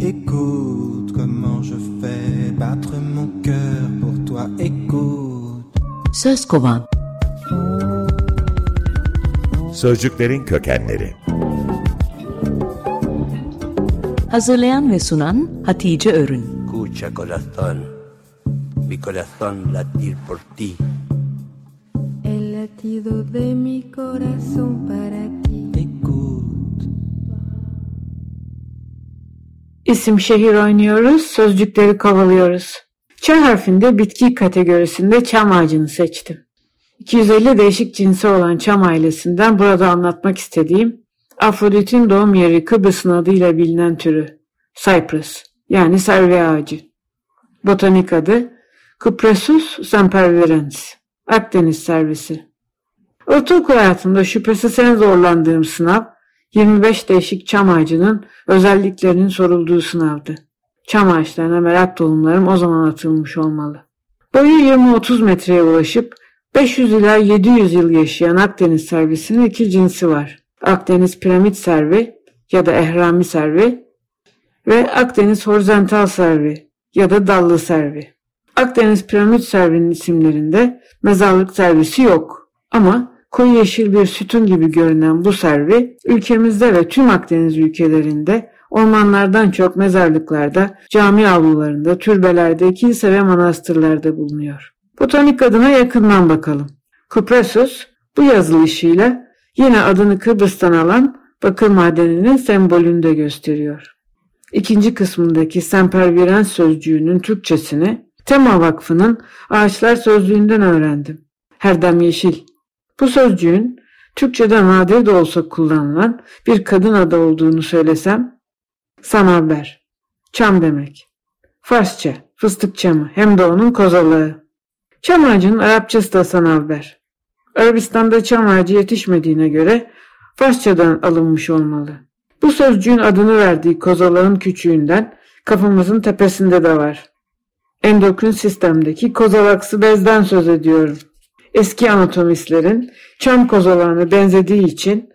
Écoute comment je fais battre mon cœur pour toi, écoute. Söz kovan. Sözcüklerin kökenleri. Hazırlayan ve sunan Hatice Örün. Escucha corazón, mi corazón latir por ti. El latido de mi corazón para ti. İsim şehir oynuyoruz, sözcükleri kovalıyoruz. Ç harfinde bitki kategorisinde çam ağacını seçtim. 250 değişik cinsi olan çam ailesinden burada anlatmak istediğim Afrodit'in doğum yeri Kıbrıs'ın adıyla bilinen türü Cyprus, yani serve ağacı. Botanik adı Cupressus sempervirens, Akdeniz servisi. Ortaokul hayatımda şüphesiz en zorlandığım sınav 25 değişik çam ağacının özelliklerinin sorulduğu sınavdı. Çam ağaçlarına merak tohumlarım o zaman atılmış olmalı. Boyu 20-30 metreye ulaşıp 500 ila 700 yıl yaşayan Akdeniz servisinin iki cinsi var. Akdeniz piramit servi ya da ehrami servi ve Akdeniz horizontal servi ya da dallı servi. Akdeniz piramit servinin isimlerinde mezarlık servisi yok ama koyu yeşil bir sütun gibi görünen bu servi ülkemizde ve tüm Akdeniz ülkelerinde ormanlardan çok mezarlıklarda, cami avlularında, türbelerde, kilise ve manastırlarda bulunuyor. Botanik adına yakından bakalım. Cupressus bu yazılışıyla yine adını Kıbrıs'tan alan bakır madeninin sembolünü de gösteriyor. İkinci kısmındaki sempervirens sözcüğünün Türkçesini Tema Vakfı'nın ağaçlar sözlüğünden öğrendim. Herdem Yeşil. Bu sözcüğün Türkçe'de nadir de olsa kullanılan bir kadın adı olduğunu söylesem sanaber, çam demek. Farsça, fıstık çamı hem de onun kozalığı. Çam ağacının Arapçası da sanaber. Arabistan'da çam ağacı yetişmediğine göre Farsçadan alınmış olmalı. Bu sözcüğün adını verdiği kozalağın küçüğünden kafamızın tepesinde de var. Endokrin sistemdeki kozalaksı bezden söz ediyorum. Eski anatomistlerin çam kozalağına benzediği için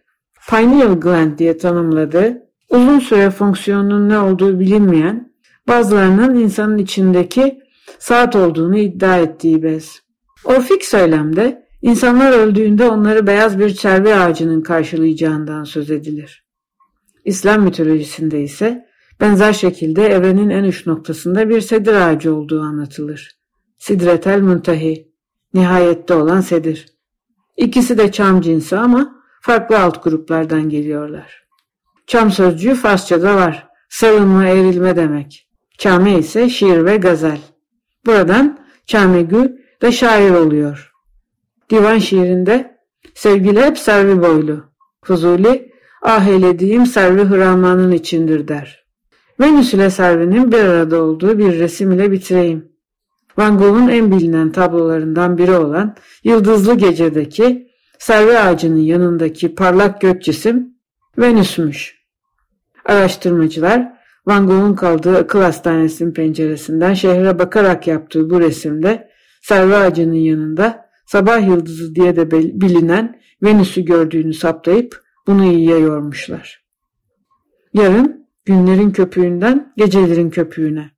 pineal gland diye tanımladığı, uzun süre fonksiyonunun ne olduğu bilinmeyen, bazılarının insanın içindeki saat olduğunu iddia ettiği bez. Orfik söylemde insanlar öldüğünde onları beyaz bir çervi ağacının karşılayacağından söz edilir. İslam mitolojisinde ise benzer şekilde evrenin en uç noktasında bir sedir ağacı olduğu anlatılır. Sidretü'l-Münteha, nihayette olan sedir. İkisi de çam cinsi ama farklı alt gruplardan geliyorlar. Çam sözcüğü Farsça'da var. Sarılma, eğrilme demek. Çame ise şiir ve gazel. Buradan çamegü de şair oluyor. Divan şiirinde sevgili hep servi boylu. Fuzuli, ah eylediğim servi hıramanın içindir der. Venüs ile servinin bir arada olduğu bir resim ile bitireyim. Van Gogh'un en bilinen tablolarından biri olan Yıldızlı Gece'deki servi ağacının yanındaki parlak gök cisim Venüs'müş. Araştırmacılar Van Gogh'un kaldığı akıl hastanesinin penceresinden şehre bakarak yaptığı bu resimde servi ağacının yanında sabah yıldızı diye de bilinen Venüs'ü gördüğünü saptayıp bunu iyiye yormuşlar. Yarın günlerin köpüğünden gecelerin köpüğüne.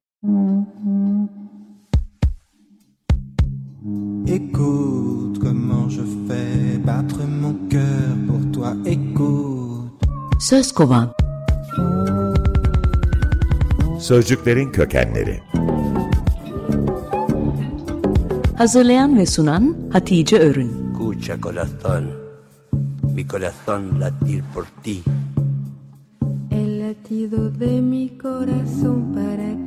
Écoute comment je fais battre mon cœur pour toi, écoute. Söz kovan. Sözcüklerin kökenleri. Hazırlayan ve sunan Hatice Örün. Escucha corazón, mi corazón latir por ti. El latido de mi corazón para ti.